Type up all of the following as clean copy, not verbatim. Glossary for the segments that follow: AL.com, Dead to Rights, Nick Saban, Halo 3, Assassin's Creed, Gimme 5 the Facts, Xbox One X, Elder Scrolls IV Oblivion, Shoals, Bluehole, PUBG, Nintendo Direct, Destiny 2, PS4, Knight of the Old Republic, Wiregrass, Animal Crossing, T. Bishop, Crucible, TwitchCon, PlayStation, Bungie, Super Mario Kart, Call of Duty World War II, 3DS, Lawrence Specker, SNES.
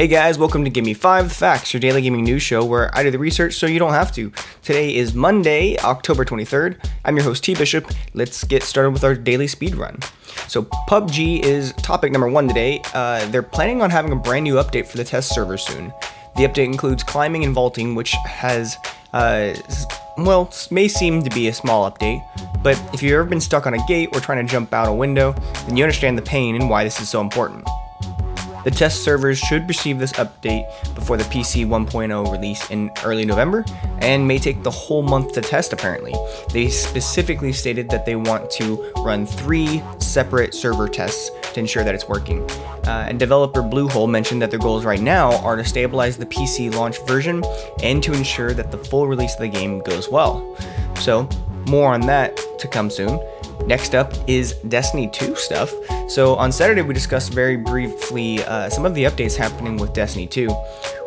Hey guys, welcome to Gimme 5 the Facts, your daily gaming news show where I do the research so you don't have to. Today is Monday, October 23rd. I'm your host, T. Bishop. Let's get started with our daily speedrun. So PUBG is topic number one today. They're planning on having a brand new update for the test server soon. The update includes climbing and vaulting, which has, may seem to be a small update, but if you've ever been stuck on a gate or trying to jump out a window, then you understand the pain and why this is so important. The test servers should receive this update before the PC 1.0 release in early November, and may take the whole month to test apparently. They specifically stated that they want to run 3 separate server tests to ensure that it's working. And developer Bluehole mentioned that their goals right now are to stabilize the PC launch version and to ensure that the full release of the game goes well. So more on that to come soon. Next up is Destiny 2 stuff. So on Saturday, we discussed very briefly some of the updates happening with Destiny 2.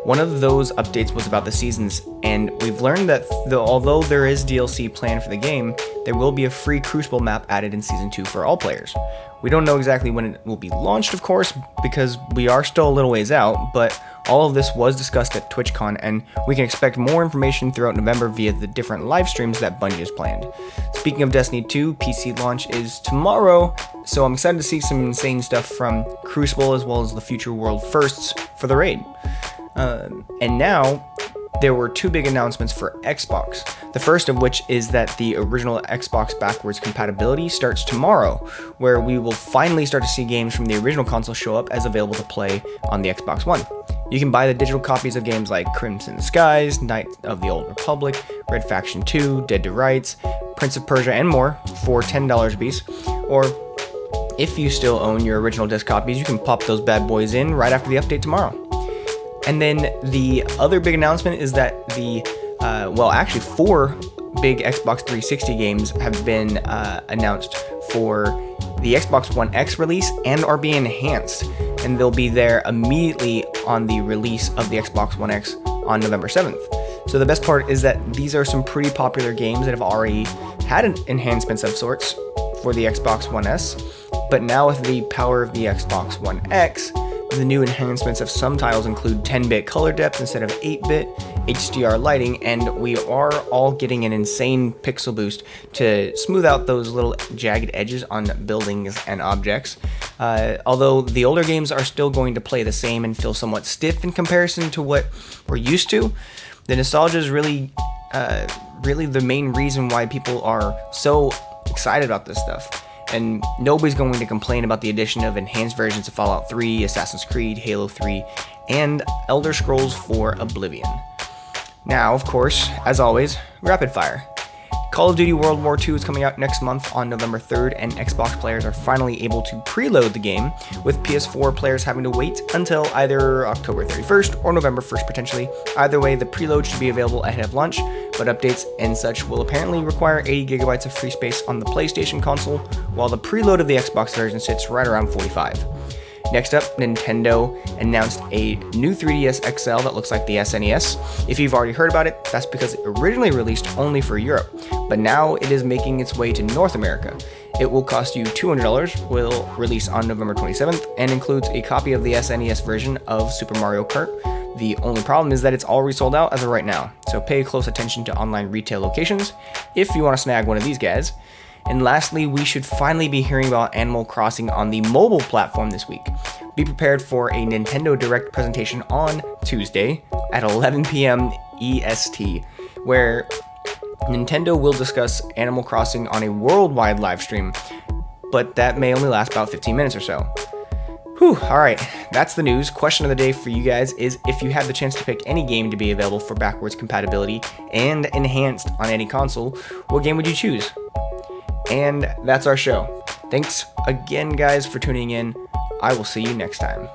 One of those updates was about the seasons, and we've learned that although there is DLC planned for the game, there will be a free Crucible map added in Season 2 for all players. We don't know exactly when it will be launched, of course, because we are still a little ways out, but all of this was discussed at TwitchCon, and we can expect more information throughout November via the different live streams that Bungie has planned. Speaking of Destiny 2, PC launch is tomorrow, so I'm excited to see some insane stuff from Crucible as well as the future world firsts for the raid. And now, there were 2 big announcements for Xbox. The first of which is that the original Xbox backwards compatibility starts tomorrow, where we will finally start to see games from the original console show up as available to play on the Xbox One. You can buy the digital copies of games like Crimson Skies, Knight of the Old Republic, Red Faction 2, Dead to Rights, Prince of Persia, and more for $10 a piece, or if you still own your original disc copies, you can pop those bad boys in right after the update tomorrow. And then the other big announcement is that the, 4 big Xbox 360 games have been announced for the Xbox One X release and are being enhanced. And they'll be there immediately on the release of the Xbox One X on November 7th. So the best part is that these are some pretty popular games that have already had enhancements of sorts for the Xbox One S, but now with the power of the Xbox One X, the new enhancements of some titles include 10-bit color depth instead of 8-bit, HDR lighting, and we are all getting an insane pixel boost to smooth out those little jagged edges on buildings and objects. Although the older games are still going to play the same and feel somewhat stiff in comparison to what we're used to, the nostalgia is really the main reason why people are so excited about this stuff. And nobody's going to complain about the addition of enhanced versions of Fallout 3, Assassin's Creed, Halo 3, and Elder Scrolls IV Oblivion. Now, of course, as always, rapid fire. Call of Duty World War II is coming out next month on November 3rd, and Xbox players are finally able to preload the game, with PS4 players having to wait until either October 31st or November 1st potentially. Either way, the preload should be available ahead of launch, but updates and such will apparently require 80 GB of free space on the PlayStation console, while the preload of the Xbox version sits right around 45. Next up, Nintendo announced a new 3DS XL that looks like the SNES. If you've already heard about it, that's because it originally released only for Europe, but now it is making its way to North America. It will cost you $200, will release on November 27th, and includes a copy of the SNES version of Super Mario Kart. The only problem is that it's already sold out as of right now, so pay close attention to online retail locations if you want to snag one of these guys. And lastly, we should finally be hearing about Animal Crossing on the mobile platform this week. Be prepared for a Nintendo Direct presentation on Tuesday at 11 p.m. EST, where Nintendo will discuss Animal Crossing on a worldwide live stream, but that may only last about 15 minutes or so. Whew, alright, that's the news. Question of the day for you guys is, if you had the chance to pick any game to be available for backwards compatibility and enhanced on any console, what game would you choose? And that's our show. Thanks again, guys, for tuning in. I will see you next time.